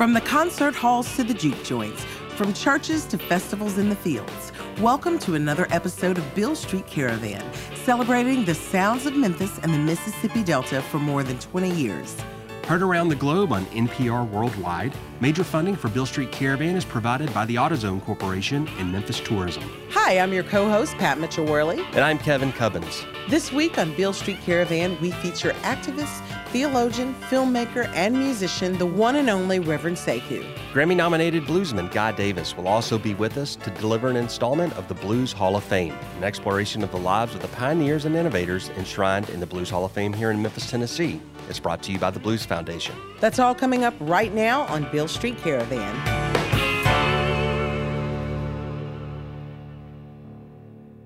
From the concert halls to the juke joints, from churches to festivals in the fields, welcome to another episode of Beale Street Caravan, celebrating the sounds of Memphis and the Mississippi Delta for more than 20 years. Heard around the globe on NPR Worldwide, major funding for Beale Street Caravan is provided by the AutoZone Corporation and Memphis Tourism. Hi, I'm your co-host, Pat Mitchell-Whirley. And I'm Kevin Cubbins. This week on Beale Street Caravan, we feature activist, theologian, filmmaker, and musician, the one and only Reverend Sekou. Grammy-nominated bluesman Guy Davis will also be with us to deliver an installment of the Blues Hall of Fame, an exploration of the lives of the pioneers and innovators enshrined in the Blues Hall of Fame here in Memphis, Tennessee. It's brought to you by the Blues Foundation. That's all coming up right now on Beale Street Caravan.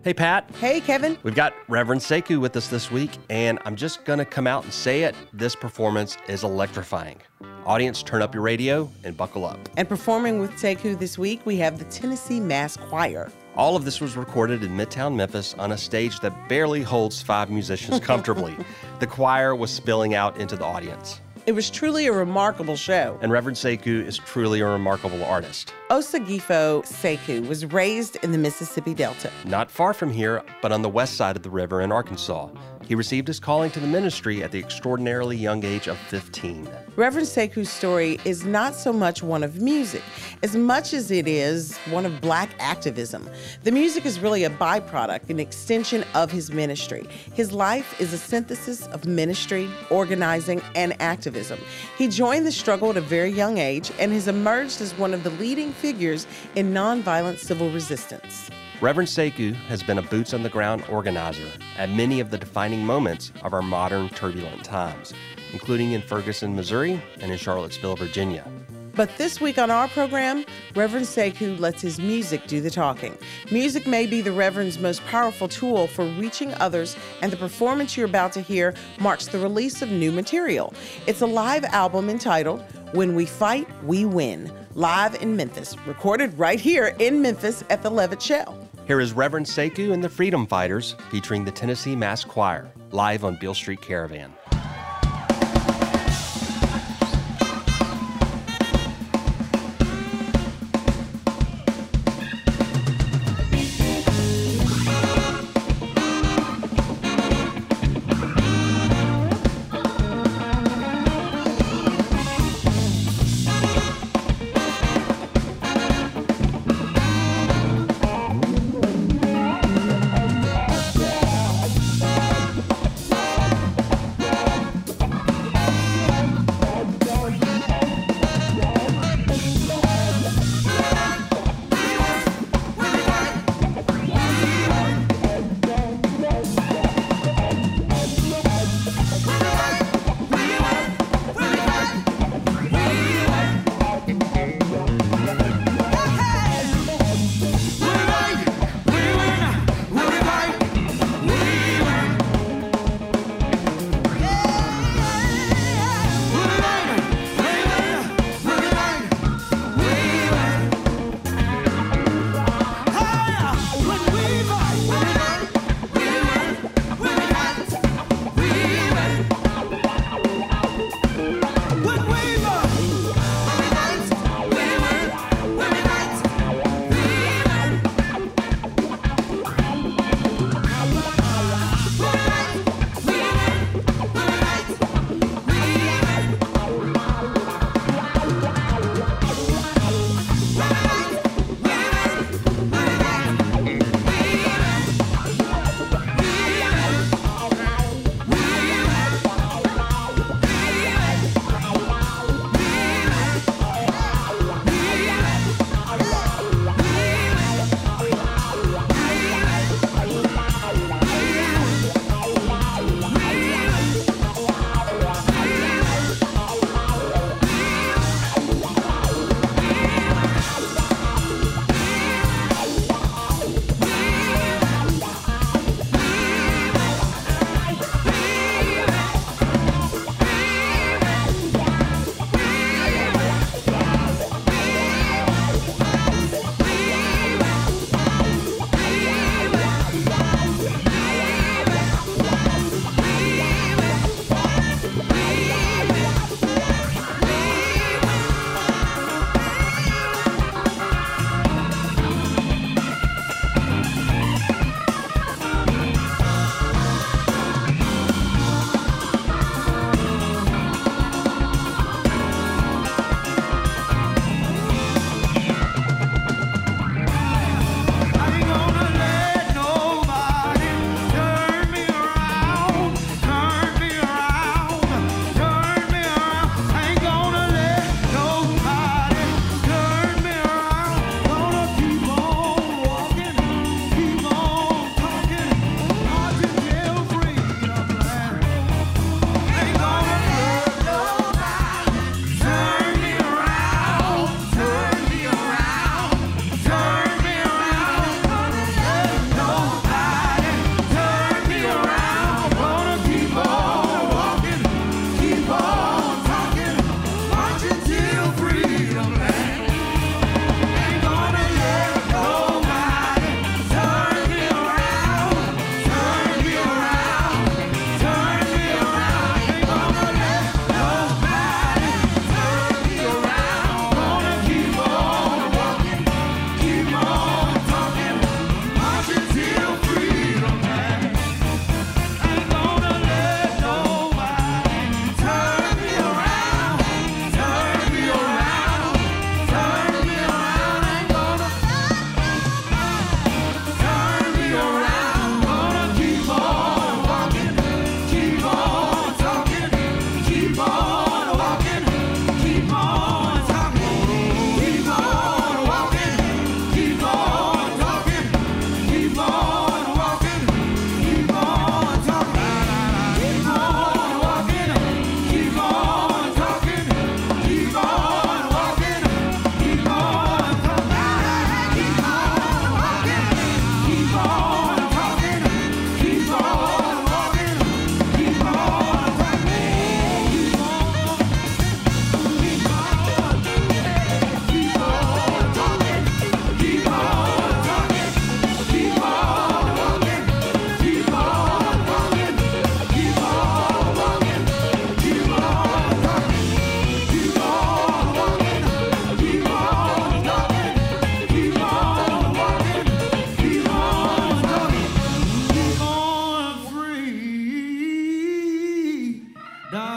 Hey, Pat. Hey, Kevin. We've got Reverend Sekou with us this week, and I'm just going to come out and say it. This performance is electrifying. Audience, turn up your radio and buckle up. And performing with Sekou this week, we have the Tennessee Mass Choir. All of this was recorded in Midtown Memphis on a stage that barely holds five musicians comfortably. The choir was spilling out into the audience. It was truly a remarkable show. And Reverend Sekou is truly a remarkable artist. Osagifo Sekou was raised in the Mississippi Delta. Not far from here, but on the west side of the river in Arkansas. He received his calling to the ministry at the extraordinarily young age of 15. Reverend Sekou's story is not so much one of music, as much as it is one of Black activism. The music is really a byproduct, an extension of his ministry. His life is a synthesis of ministry, organizing, and activism. He joined the struggle at a very young age and has emerged as one of the leading figures in nonviolent civil resistance. Reverend Sekou has been a boots-on-the-ground organizer at many of the defining moments of our modern turbulent times, including in Ferguson, Missouri, and in Charlottesville, Virginia. But this week on our program, Reverend Sekou lets his music do the talking. Music may be the Reverend's most powerful tool for reaching others, and the performance you're about to hear marks the release of new material. It's a live album entitled When We Fight, We Win, live in Memphis, recorded right here in Memphis at the Levitt Shell. Here is Reverend Sekou and the Freedom Fighters featuring the Tennessee Mass Choir, live on Beale Street Caravan.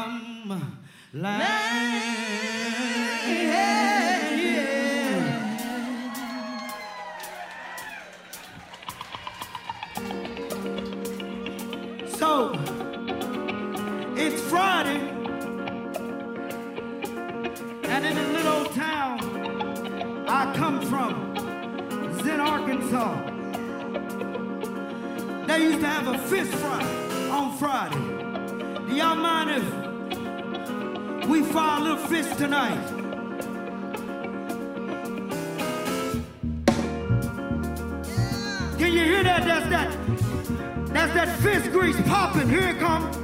come like you. So it's Friday, and in the little old town I come from, it's in Arkansas. They used to have a fish fry on Friday. Do y'all mind if we fry a little fish tonight? Can you hear that? That's that fish grease popping. Here it comes.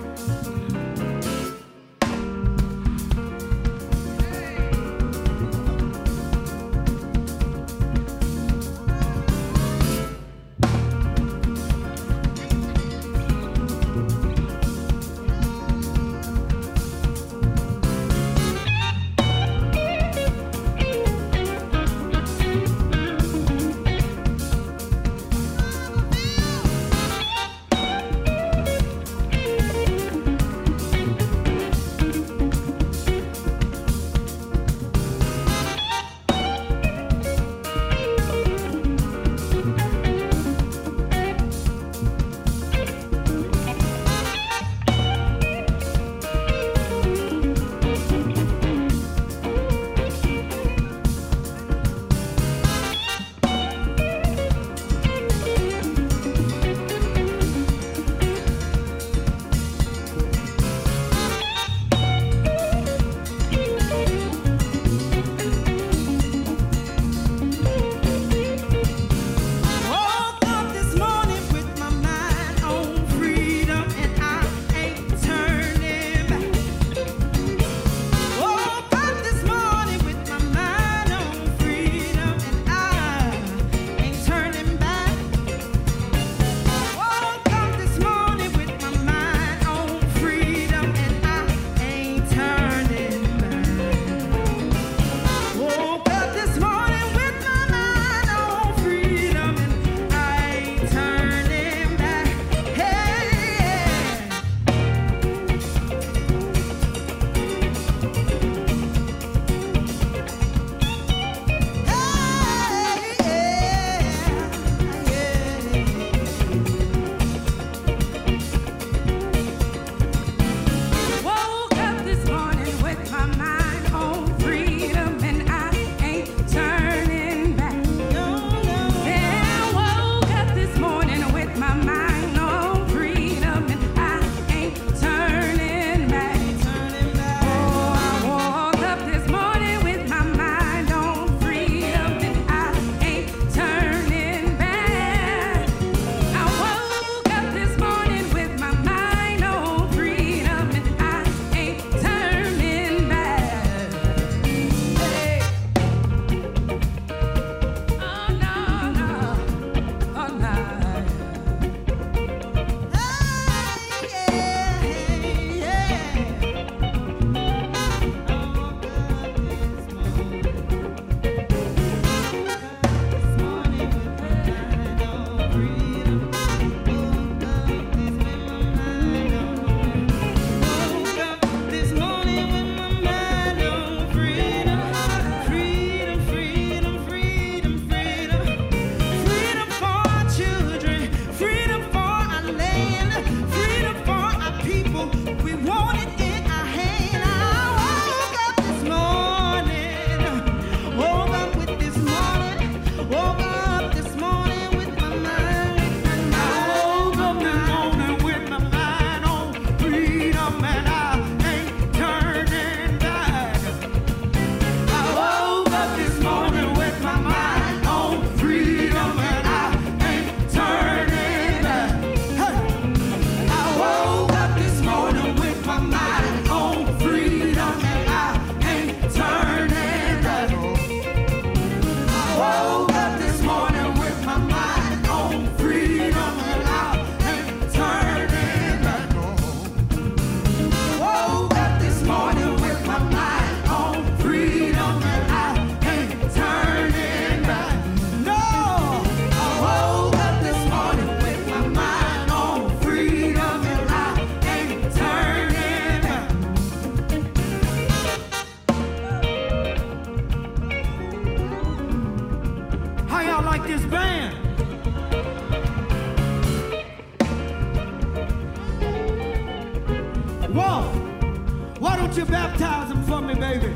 won't you baptize them for me, baby?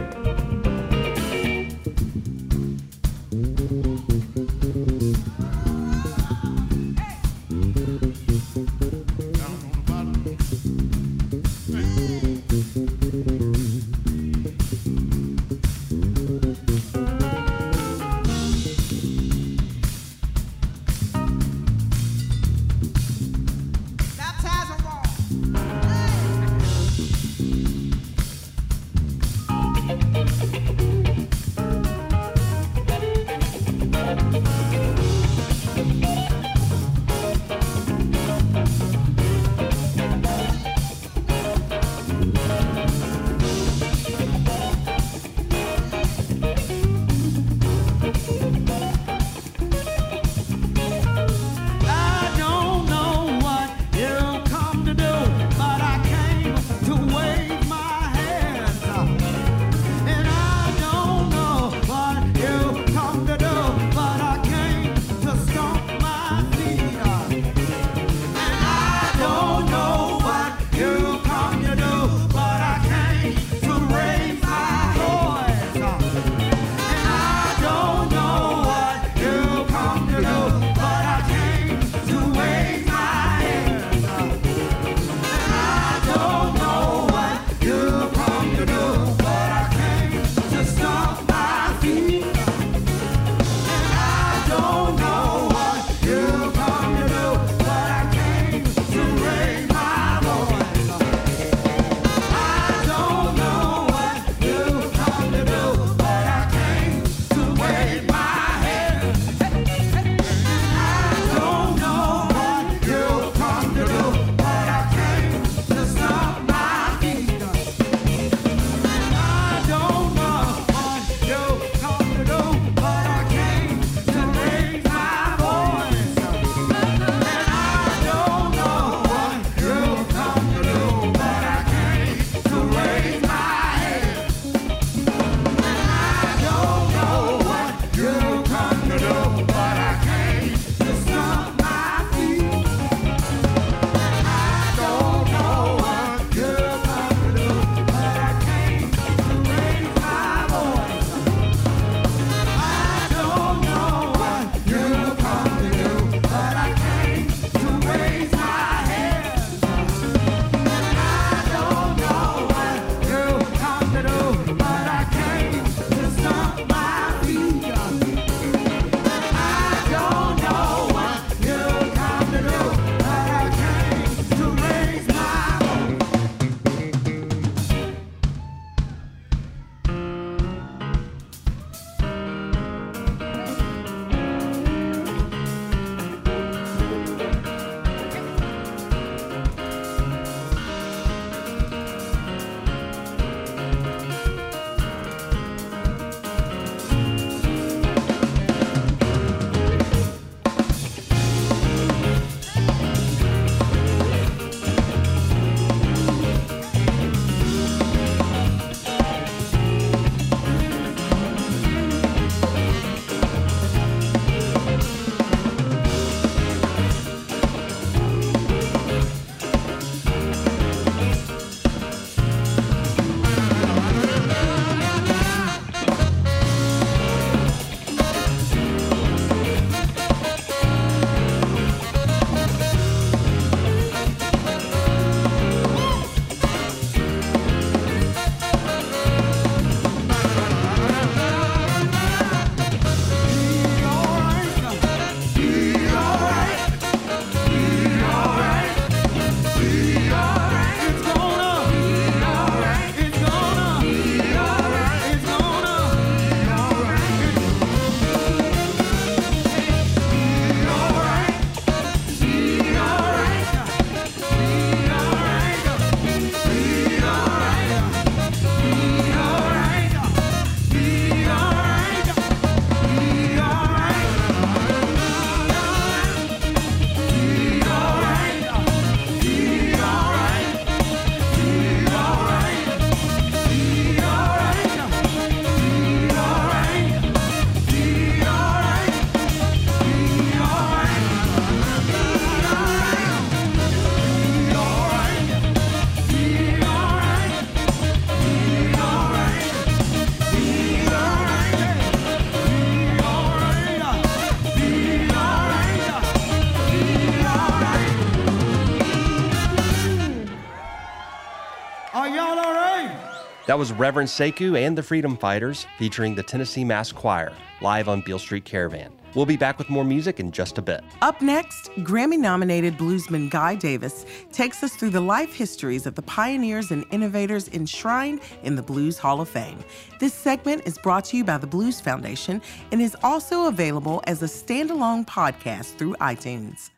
all right. That was Reverend Sekou and the Freedom Fighters featuring the Tennessee Mass Choir live on Beale Street Caravan. We'll be back with more music in just a bit. Up next, Grammy-nominated bluesman Guy Davis takes us through the life histories of the pioneers and innovators enshrined in the Blues Hall of Fame. This segment is brought to you by the Blues Foundation and is also available as a standalone podcast through iTunes.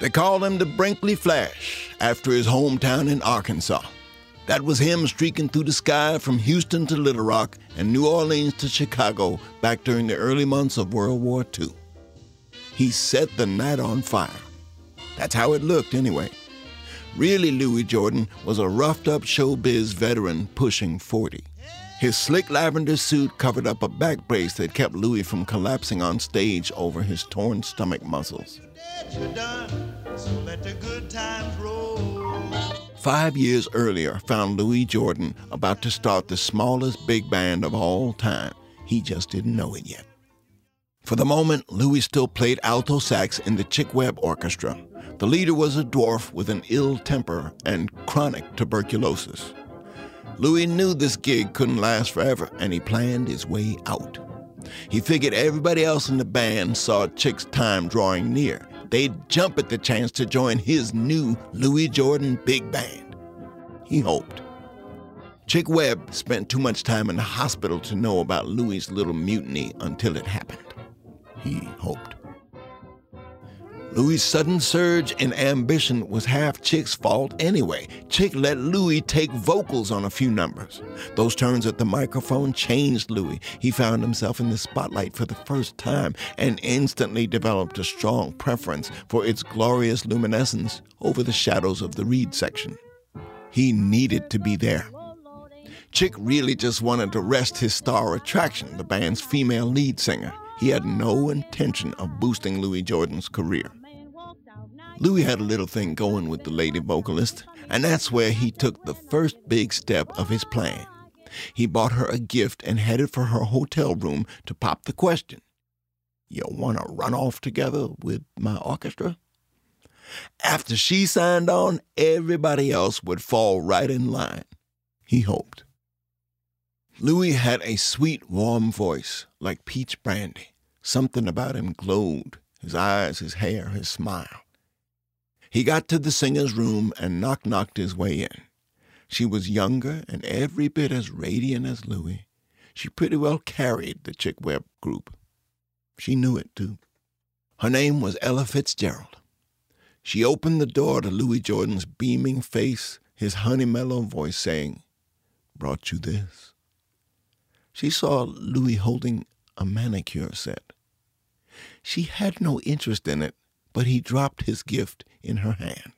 They called him the Brinkley Flash after his hometown in Arkansas. That was him streaking through the sky from Houston to Little Rock and New Orleans to Chicago back during the early months of World War II. He set the night on fire. That's how it looked anyway. Really, Louis Jordan was a roughed-up showbiz veteran pushing 40. His slick lavender suit covered up a back brace that kept Louis from collapsing on stage over his torn stomach muscles. You're done, so let the good times roll. 5 years earlier found Louis Jordan about to start the smallest big band of all time. He just didn't know it yet. For the moment, Louis still played alto sax in the Chick Webb Orchestra. The leader was a dwarf with an ill temper and chronic tuberculosis. Louis knew this gig couldn't last forever, and he planned his way out. He figured everybody else in the band saw Chick's time drawing near. They'd jump at the chance to join his new Louis Jordan big band. He hoped. Chick Webb spent too much time in the hospital to know about Louis' little mutiny until it happened. He hoped. Louis' sudden surge in ambition was half Chick's fault anyway. Chick let Louis take vocals on a few numbers. Those turns at the microphone changed Louis. He found himself in the spotlight for the first time and instantly developed a strong preference for its glorious luminescence over the shadows of the reed section. He needed to be there. Chick really just wanted to rest his star attraction, the band's female lead singer. He had no intention of boosting Louis Jordan's career. Louis had a little thing going with the lady vocalist, and that's where he took the first big step of his plan. He bought her a gift and headed for her hotel room to pop the question. You wanna run off together with my orchestra? After she signed on, everybody else would fall right in line, he hoped. Louis had a sweet, warm voice, like peach brandy. Something about him glowed, his eyes, his hair, his smile. He got to the singer's room and knocked his way in. She was younger and every bit as radiant as Louis. She pretty well carried the Chick Webb group. She knew it, too. Her name was Ella Fitzgerald. She opened the door to Louis Jordan's beaming face, his honey mellow voice saying, "Brought you this." She saw Louis holding a manicure set. She had no interest in it, but he dropped his gift in her hand.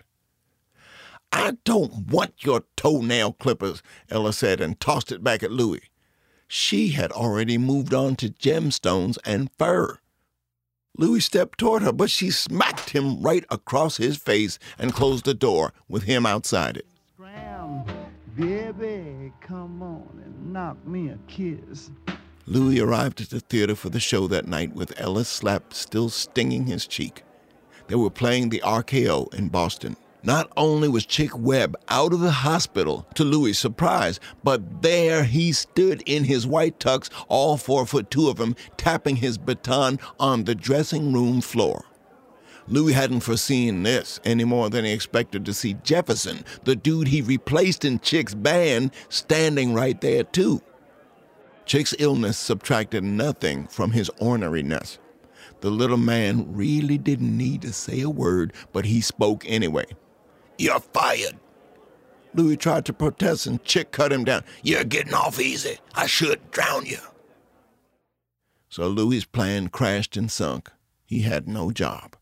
"I don't want your toenail clippers," Ella said, and tossed it back at Louis. She had already moved on to gemstones and fur. Louis stepped toward her, but she smacked him right across his face and closed the door with him outside it. "Baby, come on and knock me a kiss." Louis arrived at the theater for the show that night with Ella's slap still stinging his cheek. They were playing the RKO in Boston. Not only was Chick Webb out of the hospital, to Louis' surprise, but there he stood in his white tux, all 4'2" of him, tapping his baton on the dressing room floor. Louis hadn't foreseen this any more than he expected to see Jefferson, the dude he replaced in Chick's band, standing right there too. Chick's illness subtracted nothing from his orneriness. The little man really didn't need to say a word, but he spoke anyway. "You're fired." Louis tried to protest and Chick cut him down. "You're getting off easy. I should drown you." So Louis' plan crashed and sunk. He had no job.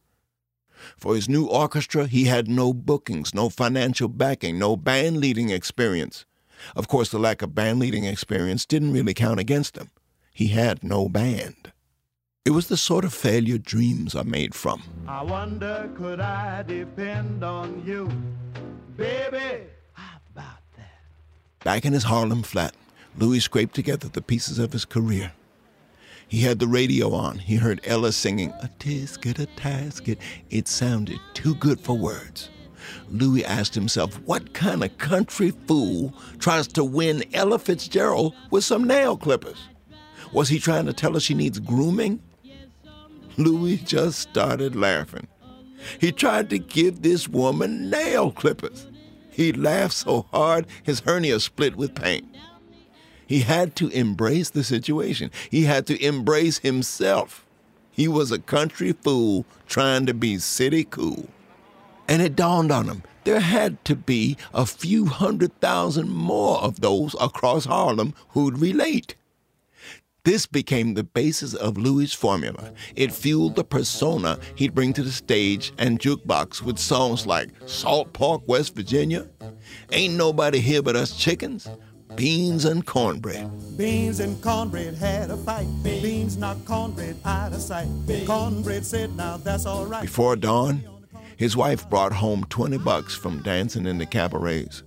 For his new orchestra, he had no bookings, no financial backing, no band leading experience. Of course, the lack of band leading experience didn't really count against him. He had no band. It was the sort of failure dreams are made from. "I wonder, could I depend on you, baby? How about that?" Back in his Harlem flat, Louis scraped together the pieces of his career. He had the radio on. He heard Ella singing, "A tisket, a tasket." It sounded too good for words. Louis asked himself, what kind of country fool tries to win Ella Fitzgerald with some nail clippers? Was he trying to tell her she needs grooming? Louis just started laughing. He tried to give this woman nail clippers. He laughed so hard his hernia split with pain. He had to embrace the situation. He had to embrace himself. He was a country fool trying to be city cool. And it dawned on him, there had to be a few 100,000 more of those across Harlem who'd relate. This became the basis of Louis' formula. It fueled the persona he'd bring to the stage and jukebox with songs like "Salt Park, West Virginia," "Ain't Nobody Here But Us Chickens," "Beans and Cornbread." Beans and Cornbread had a fight. Beans knocked Cornbread out of sight. Cornbread said, "Now that's all right." Before dawn, his wife brought home $20 from dancing in the cabarets.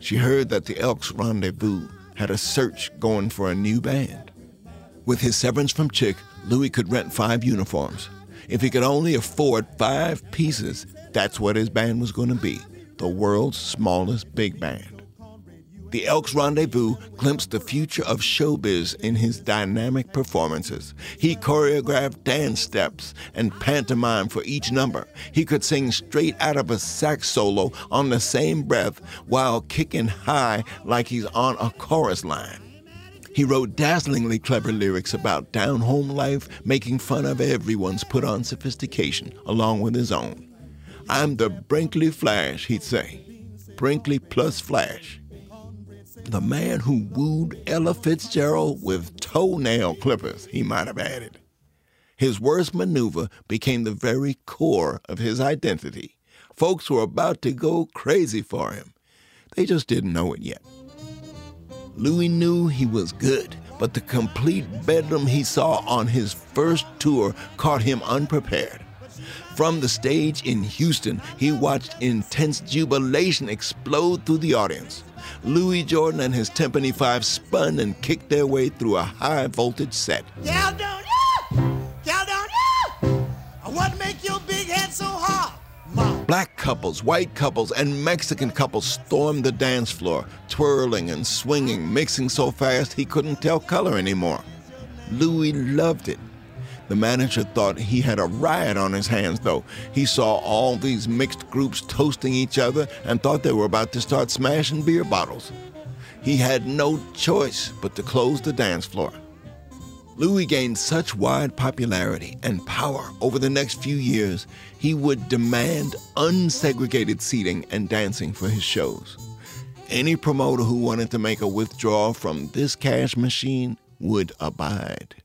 She heard that the Elks Rendezvous had a search going for a new band. With his severance from Chick, Louis could rent 5 uniforms. If he could only afford 5 pieces, that's what his band was going to be, the world's smallest big band. The Elks Rendezvous glimpsed the future of showbiz in his dynamic performances. He choreographed dance steps and pantomime for each number. He could sing straight out of a sax solo on the same breath while kicking high like he's on a chorus line. He wrote dazzlingly clever lyrics about down-home life, making fun of everyone's put-on sophistication along with his own. "I'm the Brinkley Flash," he'd say. Brinkley plus Flash. The man who wooed Ella Fitzgerald with toenail clippers, he might have added. His worst maneuver became the very core of his identity. Folks were about to go crazy for him. They just didn't know it yet. Louis knew he was good, but the complete bedlam he saw on his first tour caught him unprepared. From the stage in Houston, he watched intense jubilation explode through the audience. Louis Jordan and his Tympany Five spun and kicked their way through a high-voltage set. Caledonia! What make your big head so hard? Mom. Black couples, white couples, and Mexican couples stormed the dance floor, twirling and swinging, mixing so fast he couldn't tell color anymore. Louis loved it. The manager thought he had a riot on his hands, though. He saw all these mixed groups toasting each other and thought they were about to start smashing beer bottles. He had no choice but to close the dance floor. Louis gained such wide popularity and power over the next few years, he would demand unsegregated seating and dancing for his shows. Any promoter who wanted to make a withdrawal from this cash machine would abide.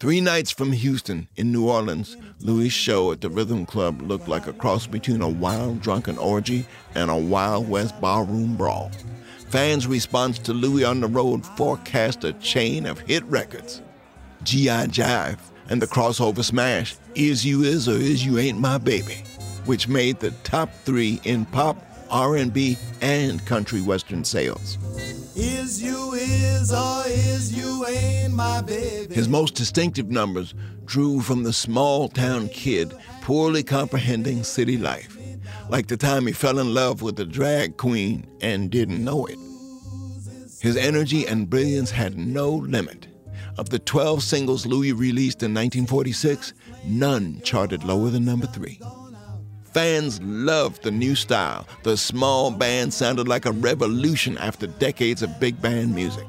3 nights from Houston in New Orleans, Louis' show at the Rhythm Club looked like a cross between a wild drunken orgy and a Wild West barroom brawl. Fans' response to Louis on the road forecast a chain of hit records. G.I. Jive and the crossover smash, "Is You Is or Is You Ain't My Baby," which made the top 3 in pop, R&B, and country western sales. Is you is or is you ain't my baby. His most distinctive numbers drew from the small-town kid poorly comprehending city life, like the time he fell in love with a drag queen and didn't know it. His energy and brilliance had no limit. Of the 12 singles Louis released in 1946, none charted lower than number 3. Fans loved the new style. The small band sounded like a revolution after decades of big band music.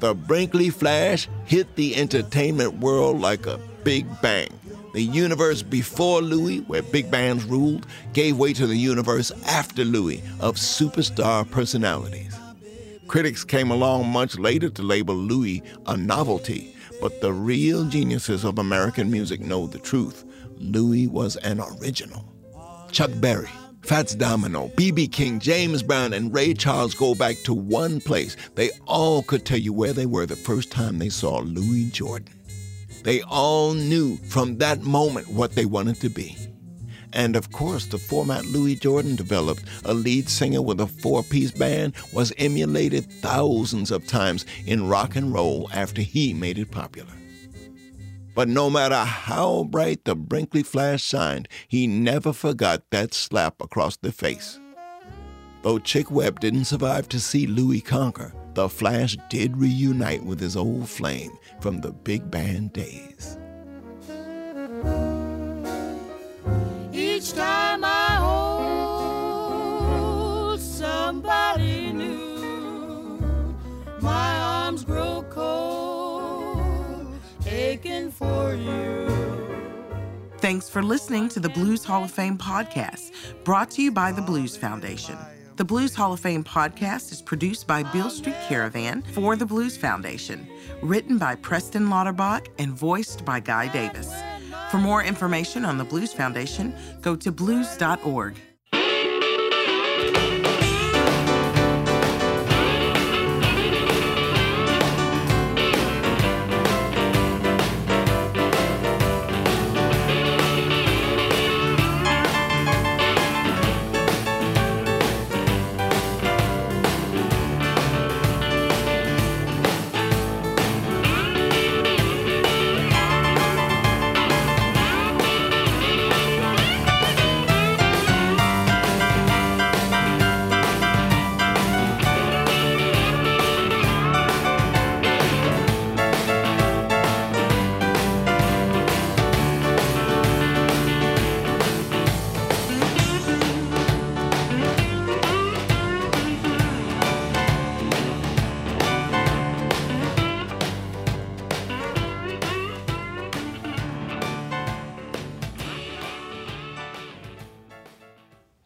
The Brinkley Flash hit the entertainment world like a big bang. The universe before Louis, where big bands ruled, gave way to the universe after Louis of superstar personalities. Critics came along much later to label Louis a novelty, but the real geniuses of American music know the truth. Louis was an original. Chuck Berry, Fats Domino, B.B. King, James Brown, and Ray Charles go back to one place. They all could tell you where they were the first time they saw Louis Jordan. They all knew from that moment what they wanted to be. And of course, the format Louis Jordan developed, a lead singer with a four-piece band, was emulated thousands of times in rock and roll after he made it popular. But no matter how bright the Brinkley Flash shined, he never forgot that slap across the face. Though Chick Webb didn't survive to see Louis conquer, the Flash did reunite with his old flame from the big band days. Each time I hold somebody new, my arms grow cold, aching for you. Thanks for listening to the Blues Hall of Fame podcast, brought to you by the Blues Foundation. The Blues Hall of Fame podcast is produced by Beale Street Caravan for the Blues Foundation, written by Preston Lauterbach and voiced by Guy Davis. For more information on the Blues Foundation, go to blues.org.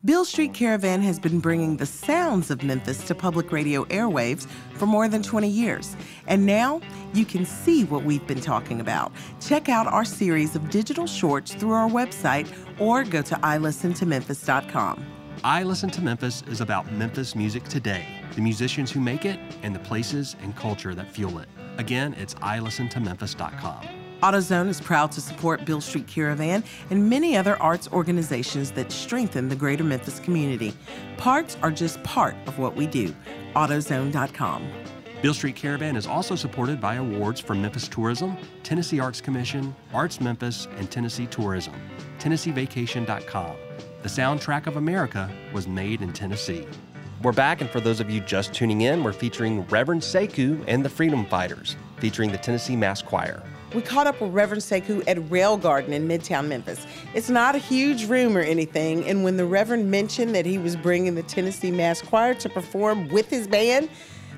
Beale Street Caravan has been bringing the sounds of Memphis to public radio airwaves for more than 20 years. And now you can see what we've been talking about. Check out our series of digital shorts through our website or go to ilistentomemphis.com. I Listen to Memphis is about Memphis music today, the musicians who make it, and the places and culture that fuel it. Again, it's ilistentomemphis.com. AutoZone is proud to support Beale Street Caravan and many other arts organizations that strengthen the greater Memphis community. Parts are just part of what we do. AutoZone.com. Beale Street Caravan is also supported by awards from Memphis Tourism, Tennessee Arts Commission, Arts Memphis, and Tennessee Tourism. TennesseeVacation.com. The soundtrack of America was made in Tennessee. We're back, and for those of you just tuning in, we're featuring Reverend Sekou and the Freedom Fighters, featuring the Tennessee Mass Choir. We caught up with Reverend Sekou at Rail Garden in Midtown Memphis. It's not a huge room or anything, and when the Reverend mentioned that he was bringing the Tennessee Mass Choir to perform with his band,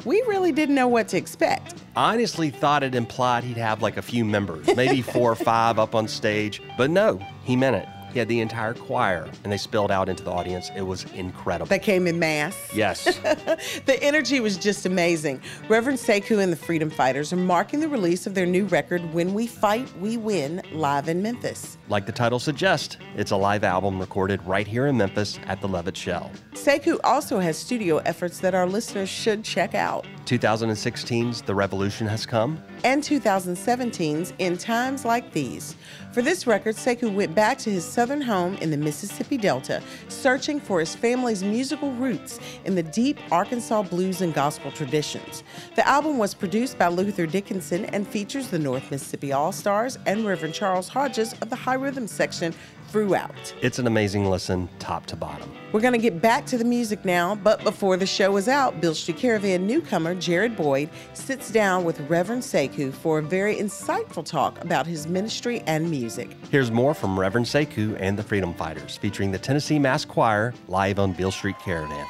we really didn't know what to expect. I honestly thought it implied he'd have like a few members, maybe 4 or 5 up on stage, but no, he meant it. He had the entire choir, and they spilled out into the audience. It was incredible. They came in mass. Yes. The energy was just amazing. Reverend Sekou and the Freedom Fighters are marking the release of their new record, When We Fight, We Win, live in Memphis. Like the title suggests, it's a live album recorded right here in Memphis at the Levitt Shell. Sekou also has studio efforts that our listeners should check out. 2016's The Revolution Has Come, and 2017's In Times Like These. For this record, Sekou went back to his southern home in the Mississippi Delta, searching for his family's musical roots in the deep Arkansas blues and gospel traditions. The album was produced by Luther Dickinson and features the North Mississippi All-Stars and Reverend Charles Hodges of the High Rhythm section throughout. It's an amazing listen, top to bottom. We're going to get back to the music now, but before the show is out, Beale Street Caravan newcomer Jared Boyd sits down with Reverend Sekou for a very insightful talk about his ministry and music. Here's more from Reverend Sekou and the Freedom Fighters, featuring the Tennessee Mass Choir, live on Beale Street Caravan.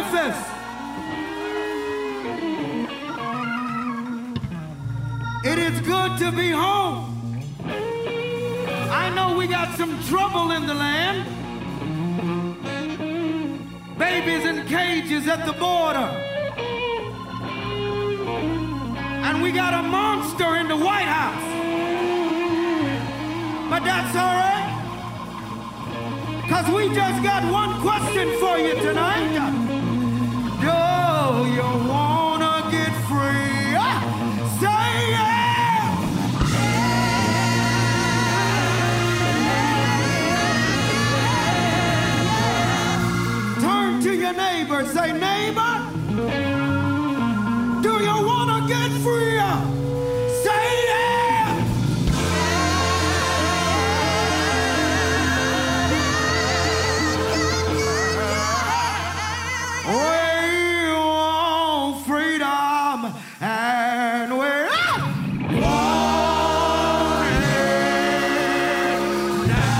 Memphis. It is good to be home. I know we got some trouble in the land. Babies in cages at the border. And we got a monster in the White House. But that's all right. 'Cause we just got one question for you tonight. Do you wanna get free? Say yeah! To your neighbor, say, neighbor, do you wanna get freer? Say yeah! We want freedom and we want it now.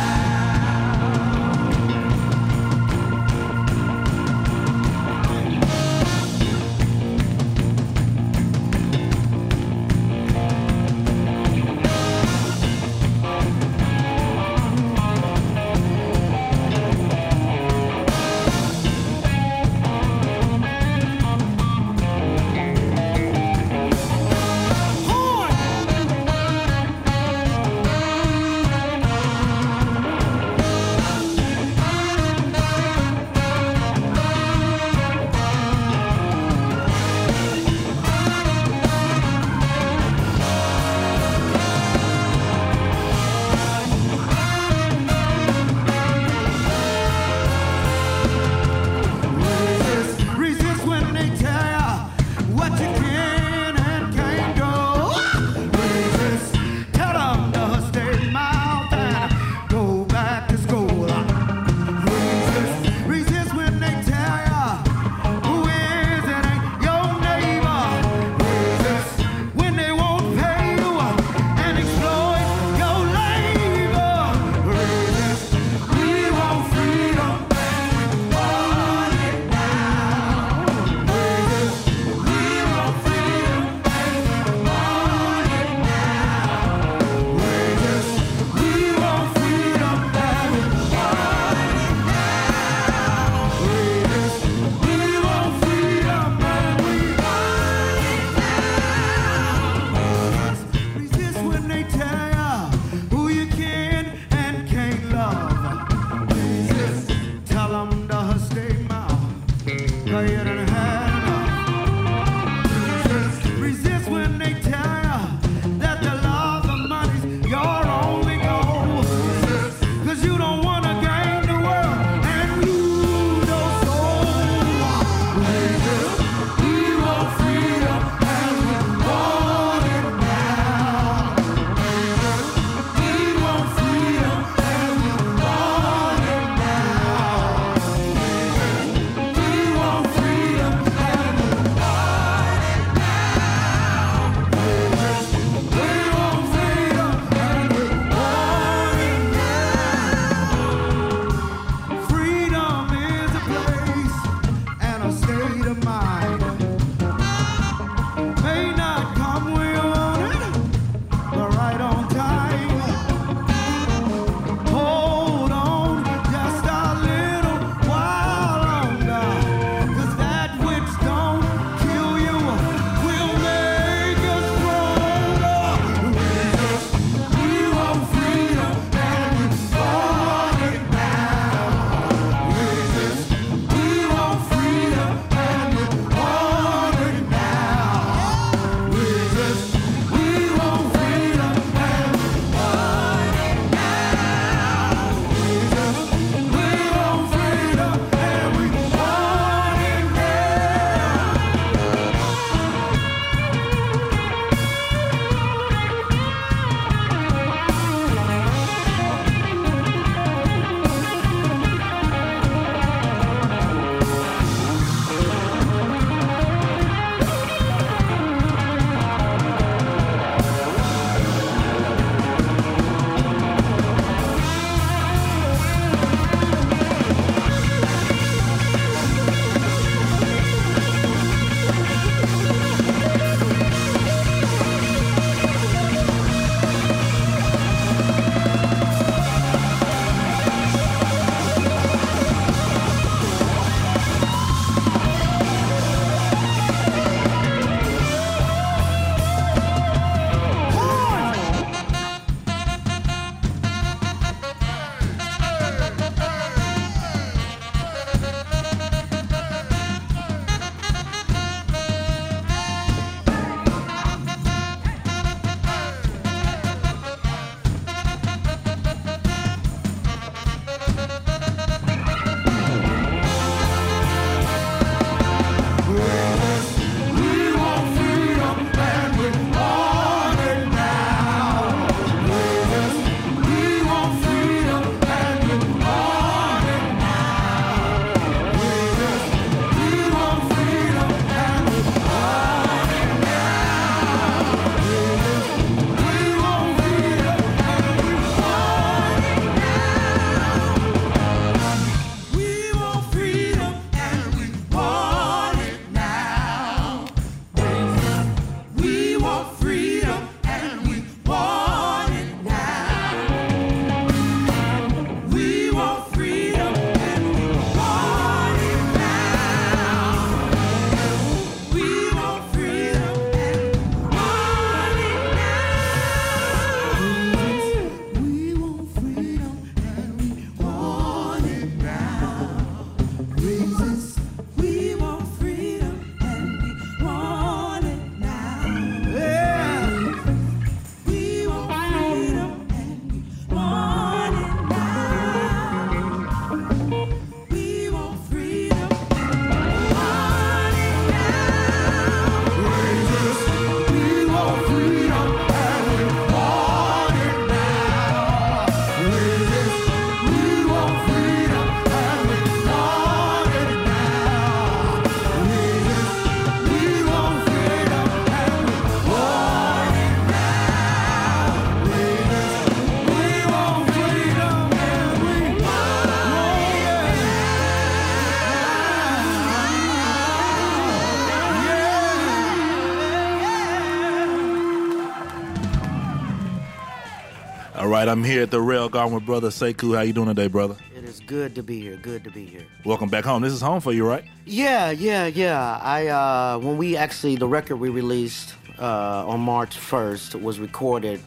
All right, I'm here at the Rail Garden with Brother Sekou. How you doing today, brother? It is good to be here, good to be here. Welcome back home. This is home for you, right? Yeah. The record we released on March 1st was recorded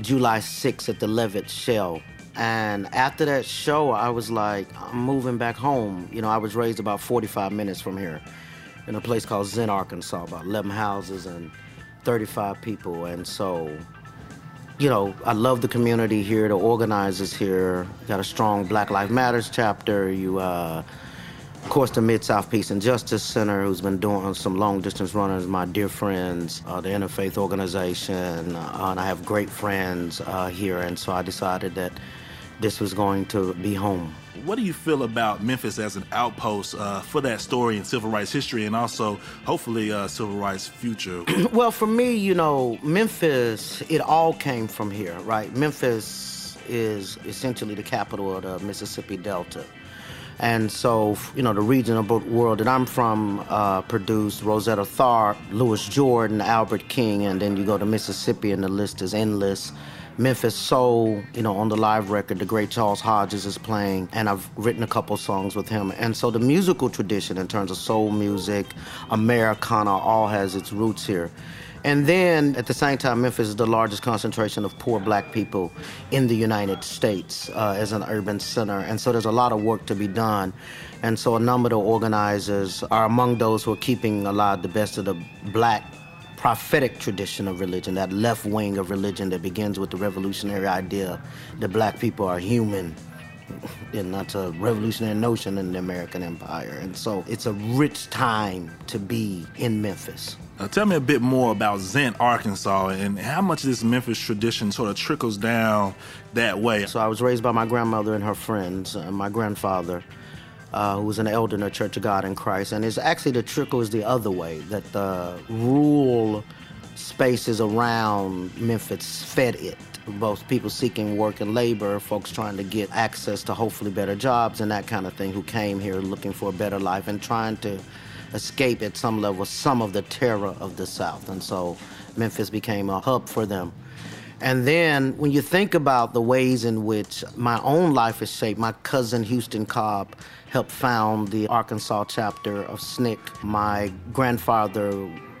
July 6th at the Levitt Shell. And after that show, I was like, I'm moving back home. You know, I was raised about 45 minutes from here in a place called Zen, Arkansas, about 11 houses and 35 people. And so, you know, I love the community here, the organizers here. Got a strong Black Lives Matters chapter. Of course, the Mid-South Peace and Justice Center, who's been doing some long-distance runners, my dear friends, the Interfaith Organization, and I have great friends here, and so I decided that this was going to be home. What do you feel about Memphis as an outpost for that story in civil rights history and also, hopefully, civil rights future? Well, for me, you know, Memphis, it all came from here, right? Memphis is essentially the capital of the Mississippi Delta. And so, you know, the region of the world that I'm from produced Rosetta Tharpe, Louis Jordan, Albert King, and then you go to Mississippi and the list is endless. Memphis Soul, you know, on the live record, the great Charles Hodges is playing, and I've written a couple songs with him. And so the musical tradition in terms of soul music, Americana, all has its roots here. And then, at the same time, Memphis is the largest concentration of poor black people in the United States as an urban center. And so there's a lot of work to be done. And so a number of the organizers are among those who are keeping alive the best of the black prophetic tradition of religion, that left wing of religion that begins with the revolutionary idea that black people are human. And that's a revolutionary notion in the American empire. And so it's a rich time to be in Memphis. Now, tell me a bit more about Zen, Arkansas, and how much of this Memphis tradition sort of trickles down that way. So I was raised by my grandmother and her friends, and my grandfather, who was an elder in the Church of God in Christ. And it's actually the trickle is the other way, that the rural spaces around Memphis fed it. Both people seeking work and labor, folks trying to get access to hopefully better jobs and that kind of thing, who came here looking for a better life and trying to escape at some level some of the terror of the South. And so Memphis became a hub for them. And then when you think about the ways in which my own life is shaped, my cousin Houston Cobb helped found the Arkansas chapter of SNCC. My grandfather,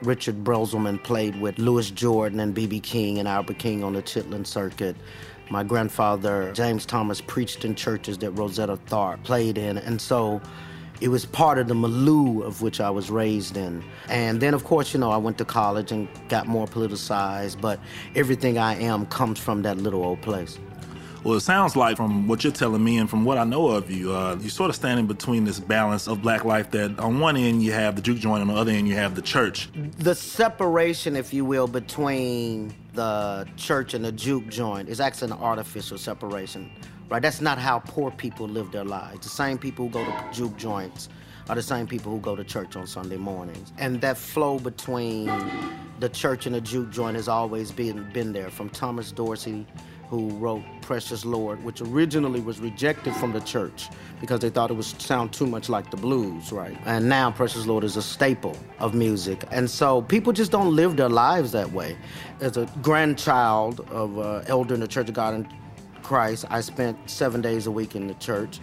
Richard Brozelman, played with Louis Jordan and B.B. King and Albert King on the Chitlin circuit. My grandfather, James Thomas, preached in churches that Rosetta Tharpe played in. And so it was part of the milieu of which I was raised in. And then, of course, you know, I went to college and got more politicized, but everything I am comes from that little old place. Well, it sounds like from what you're telling me and from what I know of you, you're sort of standing between this balance of black life that on one end you have the juke joint, on the other end you have the church. The separation, if you will, between the church and the juke joint is actually an artificial separation, right? That's not how poor people live their lives. The same people who go to juke joints are the same people who go to church on Sunday mornings. And that flow between the church and the juke joint has always been there, from Thomas Dorsey, who wrote Precious Lord, which originally was rejected from the church because they thought it would sound too much like the blues, right? And now Precious Lord is a staple of music. And so people just don't live their lives that way. As a grandchild of an elder in the Church of God in Christ, I spent 7 days a week in the church.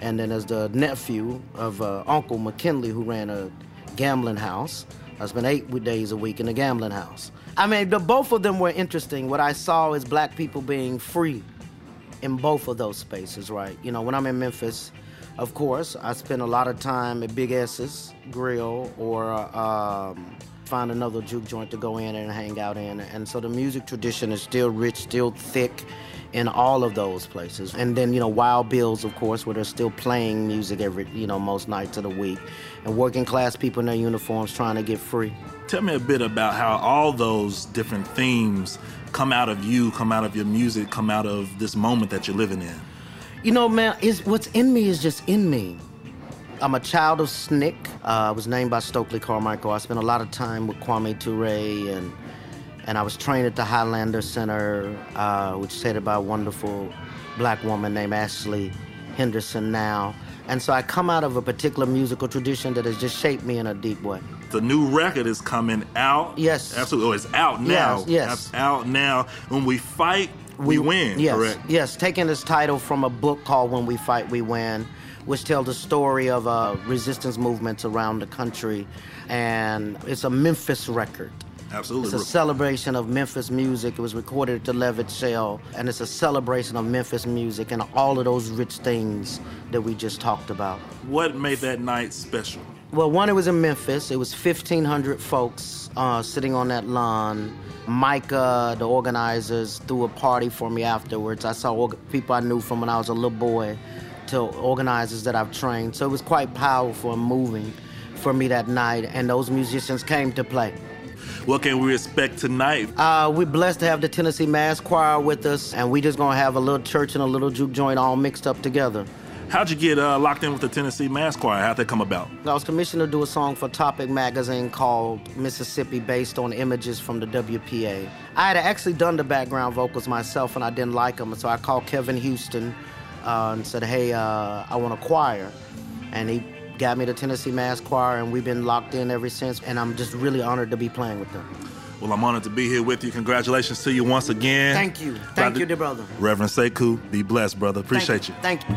And then as the nephew of Uncle McKinley, who ran a gambling house, I spent 8 days a week in the gambling house. I mean, both of them were interesting. What I saw is black people being free in both of those spaces, right? You know, when I'm in Memphis, of course, I spend a lot of time at Big S's Grill or find another juke joint to go in and hang out in. And so the music tradition is still rich, still thick in all of those places. And then, you know, Wild Bill's, of course, where they're still playing music every, you know, most nights of the week. And working class people in their uniforms trying to get free. Tell me a bit about how all those different themes come out of you, come out of your music, come out of this moment that you're living in. You know, man, what's in me is just in me. I'm a child of SNCC. I was named by Stokely Carmichael. I spent a lot of time with Kwame Ture, and I was trained at the Highlander Center, which is headed by a wonderful black woman named Ashley Henderson now. And so I come out of a particular musical tradition that has just shaped me in a deep way. The new record is coming out. Yes. Absolutely. Oh, it's out now. Yes. It's out now. When We Fight, We Win, yes, correct? Yes, taking its title from a book called When We Fight, We Win, which tells the story of resistance movements around the country. And it's a Memphis record. Absolutely. It's a celebration of Memphis music. It was recorded at the Levitt Shell, and it's a celebration of Memphis music and all of those rich things that we just talked about. What made that night special? Well, one, it was in Memphis. It was 1,500 folks sitting on that lawn. Micah, the organizers, threw a party for me afterwards. I saw people I knew from when I was a little boy to organizers that I've trained. So it was quite powerful and moving for me that night, and those musicians came to play. What can we expect tonight? We're blessed to have the Tennessee Mass Choir with us, and we just going to have a little church and a little juke joint all mixed up together. How'd you get locked in with the Tennessee Mass Choir? How'd that come about? I was commissioned to do a song for Topic magazine called Mississippi, based on images from the WPA. I had actually done the background vocals myself, and I didn't like them, so I called Kevin Houston and said, hey, I want a choir. And he got me the Tennessee Mass Choir, and we've been locked in ever since, and I'm just really honored to be playing with them. Well, I'm honored to be here with you. Congratulations to you once again. Thank you. Thank you, dear brother. Reverend Sekou, be blessed, brother. Appreciate you. Thank you.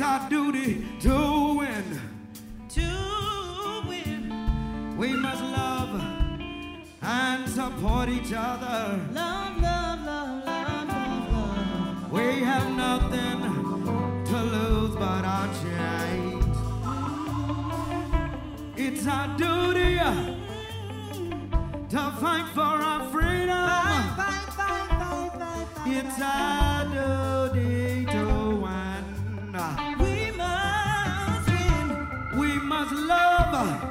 It's our duty to win. To win. We must love and support each other. Love, love, love, love, love, love. We have nothing to lose but our chains. It's our duty to fight for our freedom. Fight, fight, fight, fight, fight, fight, it's our duty to win. We must win. We must love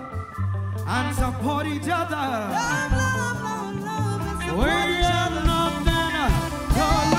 and support each other. Love, love, love, love and support each other. We have nothing to lose.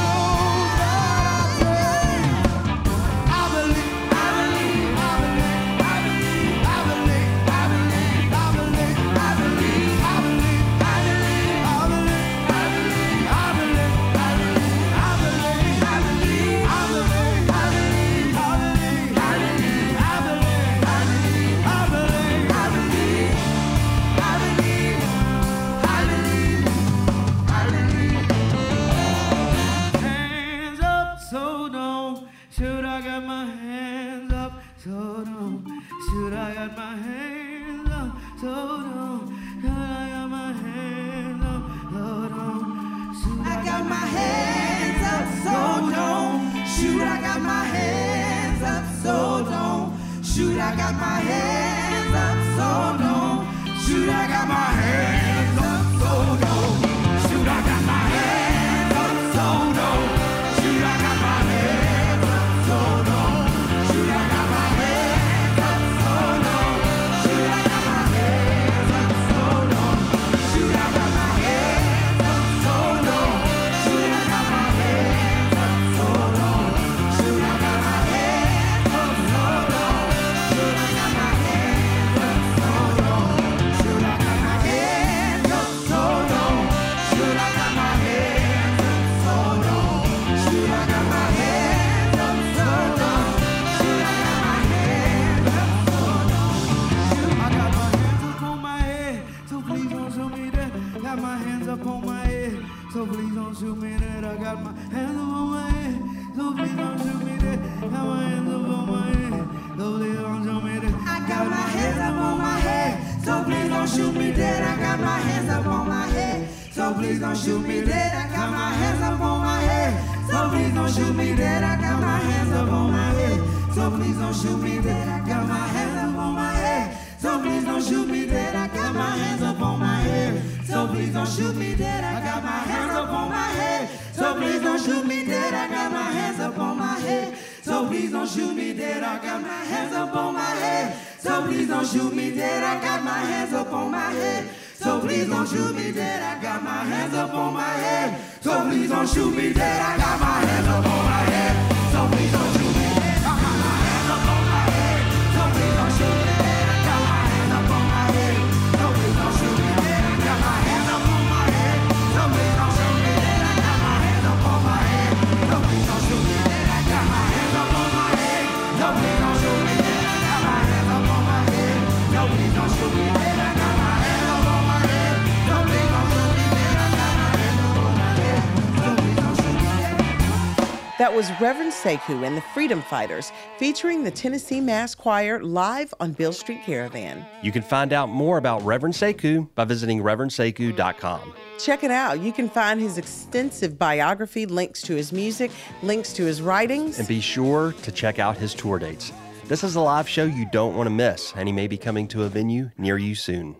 That was Reverend Sekou and the Freedom Fighters featuring the Tennessee Mass Choir live on Beale Street Caravan. You can find out more about Reverend Sekou by visiting reverendsekou.com. Check it out. You can find his extensive biography, links to his music, links to his writings. And be sure to check out his tour dates. This is a live show you don't want to miss, and he may be coming to a venue near you soon.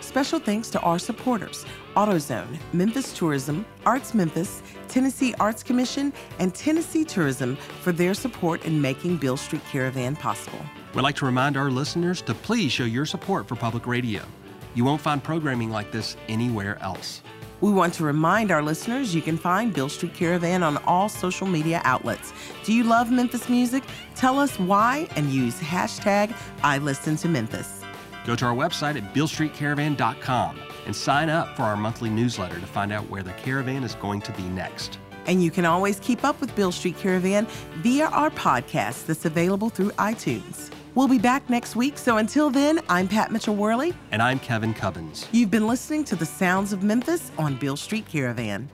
Special thanks to our supporters, AutoZone, Memphis Tourism, Arts Memphis, Tennessee Arts Commission, and Tennessee Tourism for their support in making Beale Street Caravan possible. We'd like to remind our listeners to please show your support for public radio. You won't find programming like this anywhere else. We want to remind our listeners you can find Beale Street Caravan on all social media outlets. Do you love Memphis music? Tell us why and use hashtag #IListenToMemphis. Go to our website at BealeStreetCaravan.com and sign up for our monthly newsletter to find out where the caravan is going to be next. And you can always keep up with Beale Street Caravan via our podcast that's available through iTunes. We'll be back next week, so until then, I'm Pat Mitchell-Whirley. And I'm Kevin Cubbins. You've been listening to The Sounds of Memphis on Beale Street Caravan.